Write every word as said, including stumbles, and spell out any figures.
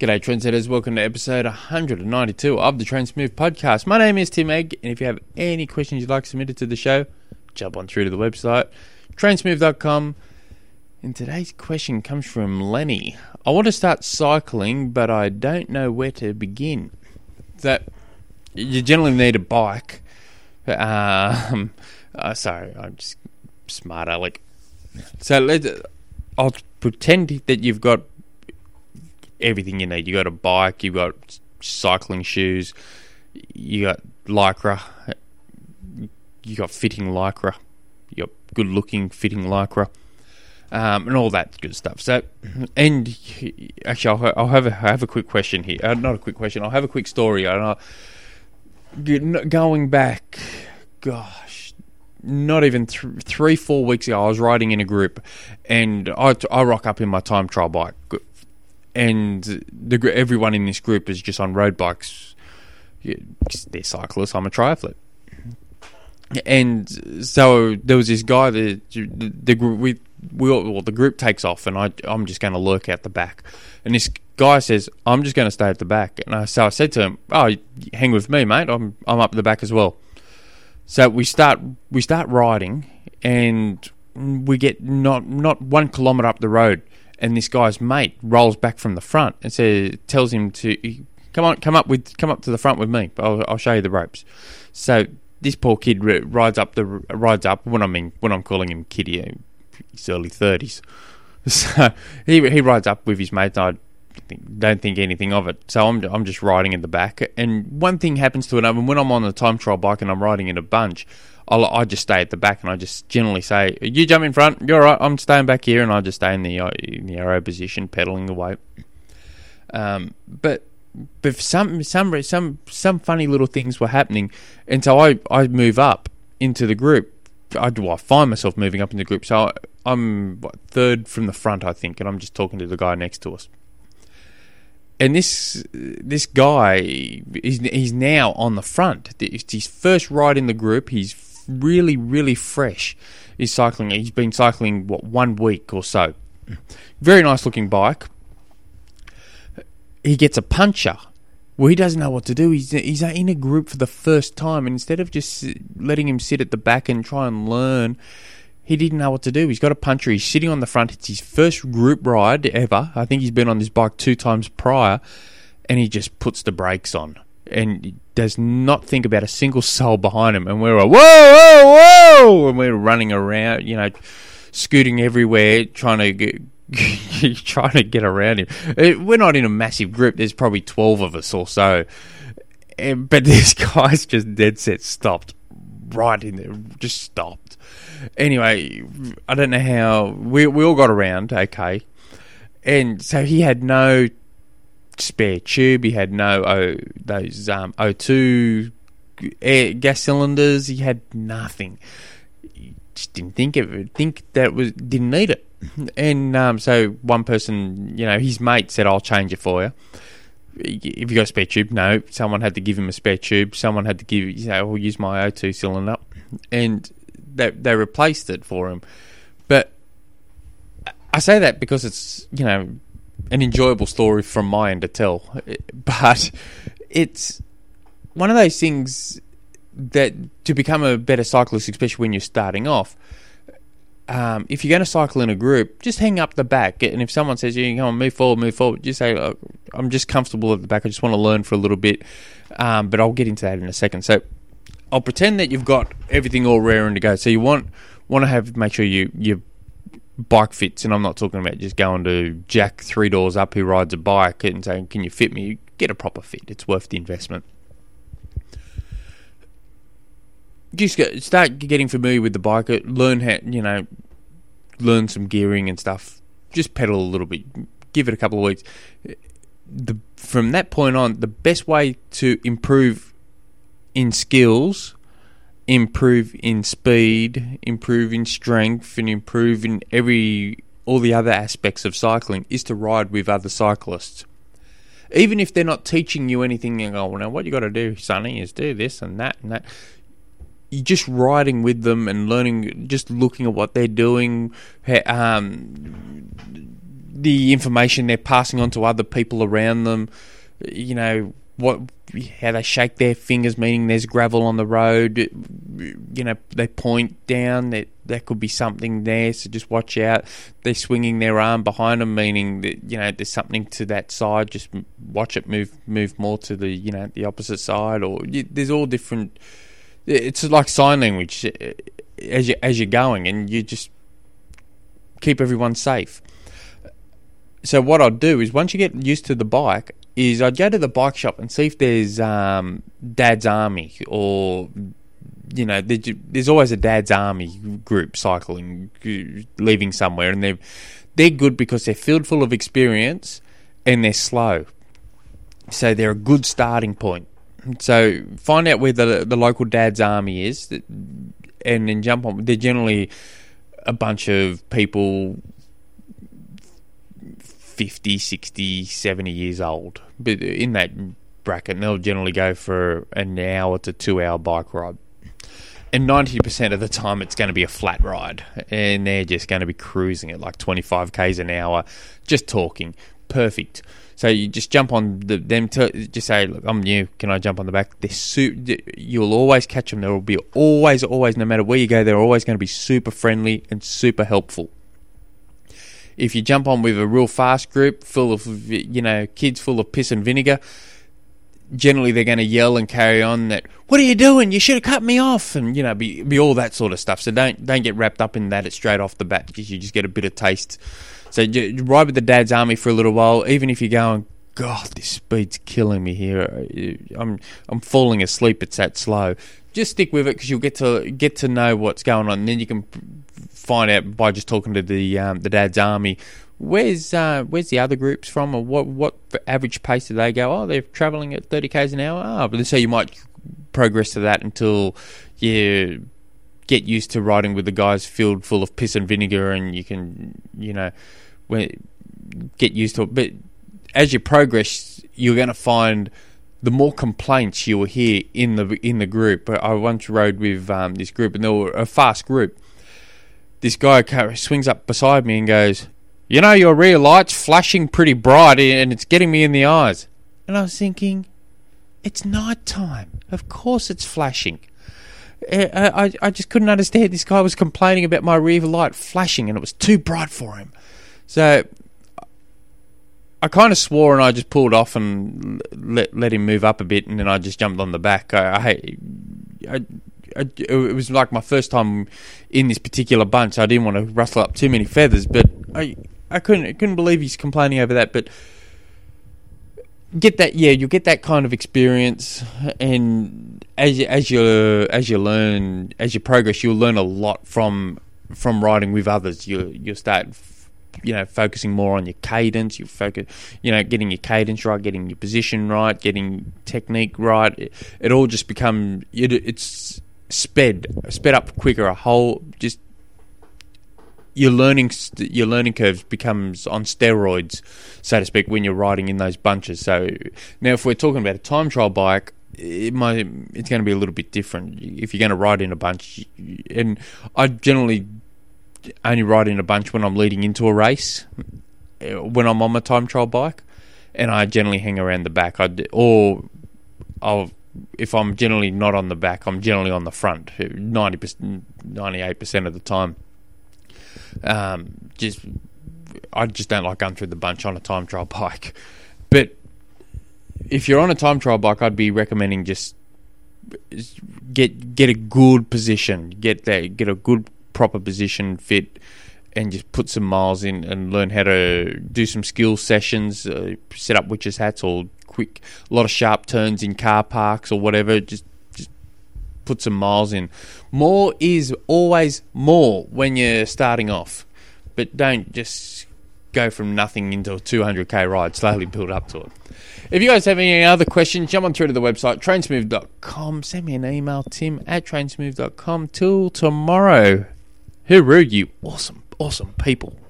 G'day Trendsetters, welcome to episode one hundred ninety-two of the Transmove podcast. My name is Tim Egg, and if you have any questions you'd like submitted to the show, jump on through to the website, transmove dot com. And today's question comes from Lenny. I want to start cycling, but I don't know where to begin. That you generally need a bike. Um, uh, sorry, I'm just smart aleck. So let's, I'll pretend that you've got everything you need. You got a bike, you got cycling shoes, you got lycra, you got fitting lycra, you got good looking fitting lycra, um, and all that good stuff. So, and actually, I'll, I'll have a, I have a quick question here. Uh, not a quick question. I'll have a quick story. And I, going back, gosh, not even th- three, four weeks ago, I was riding in a group, and I, I rock up in my time trial bike. And the, everyone in this group is just on road bikes. They're cyclists. I'm a triathlete. And so there was this guy that the, the we we all, well, the group takes off, and I I'm just going to lurk out the back. And this guy says, "I'm just going to stay at the back." And I, so I said to him, "Oh, hang with me, mate. I'm I'm up the back as well." So we start we start riding, and we get not not one kilometre up the road. And this guy's mate rolls back from the front and says, tells him to come on, come up with, come up to the front with me. I'll, I'll show you the ropes. So this poor kid rides up the rides up. When I mean, when I'm calling him kid, he's early thirties. So he he rides up with his mate. And I think, don't think anything of it. So I'm I'm just riding in the back, and one thing happens to another. And when I'm on the time trial bike and I'm riding in a bunch, I'll, I just stay at the back, and I just generally say, "You jump in front, you're right, I'm staying back here," and I just stay in the in the aero position, pedalling away. Um, but but some some some some funny little things were happening, and so I, I move up into the group. I do I find myself moving up in the group, so I, I'm what, third from the front, I think, and I'm just talking to the guy next to us. And this this guy is he's now on the front. It's his first ride in the group. He's really, really fresh. He's cycling. He's been cycling, what, one week or so. Very nice looking bike. He gets a puncture. Well, he doesn't know what to do. He's he's in a group for the first time, and instead of just letting him sit at the back and try and learn, he didn't know what to do. He's got a puncture. He's sitting on the front. It's his first group ride ever. I think he's been on this bike two times prior, and he just puts the brakes on and does not think about a single soul behind him. And we're all, whoa, whoa, whoa, and we're running around, you know, scooting everywhere, trying to get, trying to get around him. We're not in a massive group. There's probably twelve of us or so, but this guy's just dead set stopped right in there, just stopped. Anyway, I don't know how we we all got around, okay, and so he had no spare tube. He had no o, those um, O two air, gas cylinders. He had nothing. He just didn't think of it. Think that was didn't need it. And um, so one person, you know, his mate said, "I'll change it for you. If you got a spare tube," no. Someone had to give him a spare tube. Someone had to give, you know, "I'll use my O two cylinder," and they they replaced it for him. But I say that because it's, you know, an enjoyable story from my end to tell. But it's one of those things that to become a better cyclist, especially when you're starting off, um, if you're going to cycle in a group, just hang up the back. And if someone says, "You come on, move forward, move forward," just say, "Oh, I'm just comfortable at the back. I just want to learn for a little bit." Um, but I'll get into that in a second. So I'll pretend that you've got everything all raring to go. So you want want to have make sure you your bike fits, and I'm not talking about just going to Jack three doors up who rides a bike and saying, "Can you fit me?" You get a proper fit. It's worth the investment. Just get, start getting familiar with the bike. Learn how you know, learn some gearing and stuff. Just pedal a little bit. Give it a couple of weeks. The, from that point on, the best way to improve in skills, improve in speed, improve in strength, and improve in every all the other aspects of cycling is to ride with other cyclists. Even if they're not teaching you anything, you go, "Well, now what you got to do, Sonny, is do this and that and that." You're just riding with them and learning, just looking at what they're doing, um, the information they're passing on to other people around them, you know, what, how they shake their fingers, meaning there's gravel on the road, you know, they point down, that there could be something there, so just watch out. They're swinging their arm behind them, meaning that, you know, there's something to that side, just watch it move move more to the, you know, the opposite side, or there's all different, it's like sign language as you, as you're going, and you just keep everyone safe. So what I'd do is, once you get used to the bike, is I'd go to the bike shop and see if there's um, Dad's Army, or, you know, there's always a Dad's Army group cycling, leaving somewhere, and they're, they're good because they're filled full of experience and they're slow. So they're a good starting point. So find out where the, the local Dad's Army is, and then jump on. They're generally a bunch of people fifty, sixty, seventy years old, but in that bracket, and they'll generally go for an hour to two hour bike ride, and ninety percent of the time it's going to be a flat ride, and they're just going to be cruising at like twenty-five kays an hour, just talking. Perfect. So you just jump on the, them, to, just say, look, I'm new, can I jump on the back? They're su- you'll always catch them. There will be always, always, no matter where you go, they're always going to be super friendly and super helpful. If you jump on with a real fast group full of, you know, kids full of piss and vinegar, generally they're going to yell and carry on that, what are you doing? You should have cut me off, and, you know, be be all that sort of stuff. So don't don't get wrapped up in that straight off the bat, because you just get a bit of taste. So ride with the Dad's Army for a little while, even if you're going, God, this speed's killing me here, I'm I'm falling asleep, it's that slow. Just stick with it, because you'll get to get to know what's going on, and then you can find out by just talking to the um, the Dad's Army, where's uh, where's the other groups from, or what what average pace do they go? Oh, they're travelling at thirty kays an hour. Ah, oh, but so you might progress to that until you get used to riding with the guys filled full of piss and vinegar, and you can, you know, get used to it. But as you progress, you're going to find the more complaints you will hear in the in the group. I once rode with um, this group, and they were a fast group. This guy swings up beside me and goes, you know, your rear light's flashing pretty bright and it's getting me in the eyes. And I was thinking, it's night time. Of course it's flashing. I, I, I just couldn't understand. This guy was complaining about my rear light flashing and it was too bright for him. So I kind of swore, and I just pulled off and let, let him move up a bit, and then I just jumped on the back. I... I, I It was like my first time in this particular bunch. I didn't want to rustle up too many feathers, but I I couldn't I couldn't believe he's complaining over that. But get that, yeah, you'll get that kind of experience, and as you, as you as you learn, as you progress, you'll learn a lot from from riding with others. You you'll start, you know, focusing more on your cadence. You focus, you know, getting your cadence right, getting your position right, getting technique right. It, it all just become it, it's. sped sped up quicker, a whole just your learning your learning curves becomes on steroids, so to speak, when you're riding in those bunches. So now if we're talking about a time trial bike, it might it's going to be a little bit different. If you're going to ride in a bunch, and I generally only ride in a bunch when I'm leading into a race, when I'm on my time trial bike, and I generally hang around the back. I or I'll If I'm generally not on the back, I'm generally on the front ninety percent, ninety-eight percent of the time. Um, just, I just don't like going through the bunch on a time trial bike. But if you're on a time trial bike, I'd be recommending just get get a good position, get that, get a good proper position fit, and just put some miles in and learn how to do some skill sessions, uh, set up witches hats, or quick, a lot of sharp turns in car parks or whatever. Just, just put some miles in. More is always more when you're starting off, but don't just go from nothing into a two hundred k ride. Slowly build up to it. If you guys have any other questions, jump on through to the website, transmove dot com. Send me an email, tim at transmove dot com. Till tomorrow. Hooroo, you awesome. Awesome people.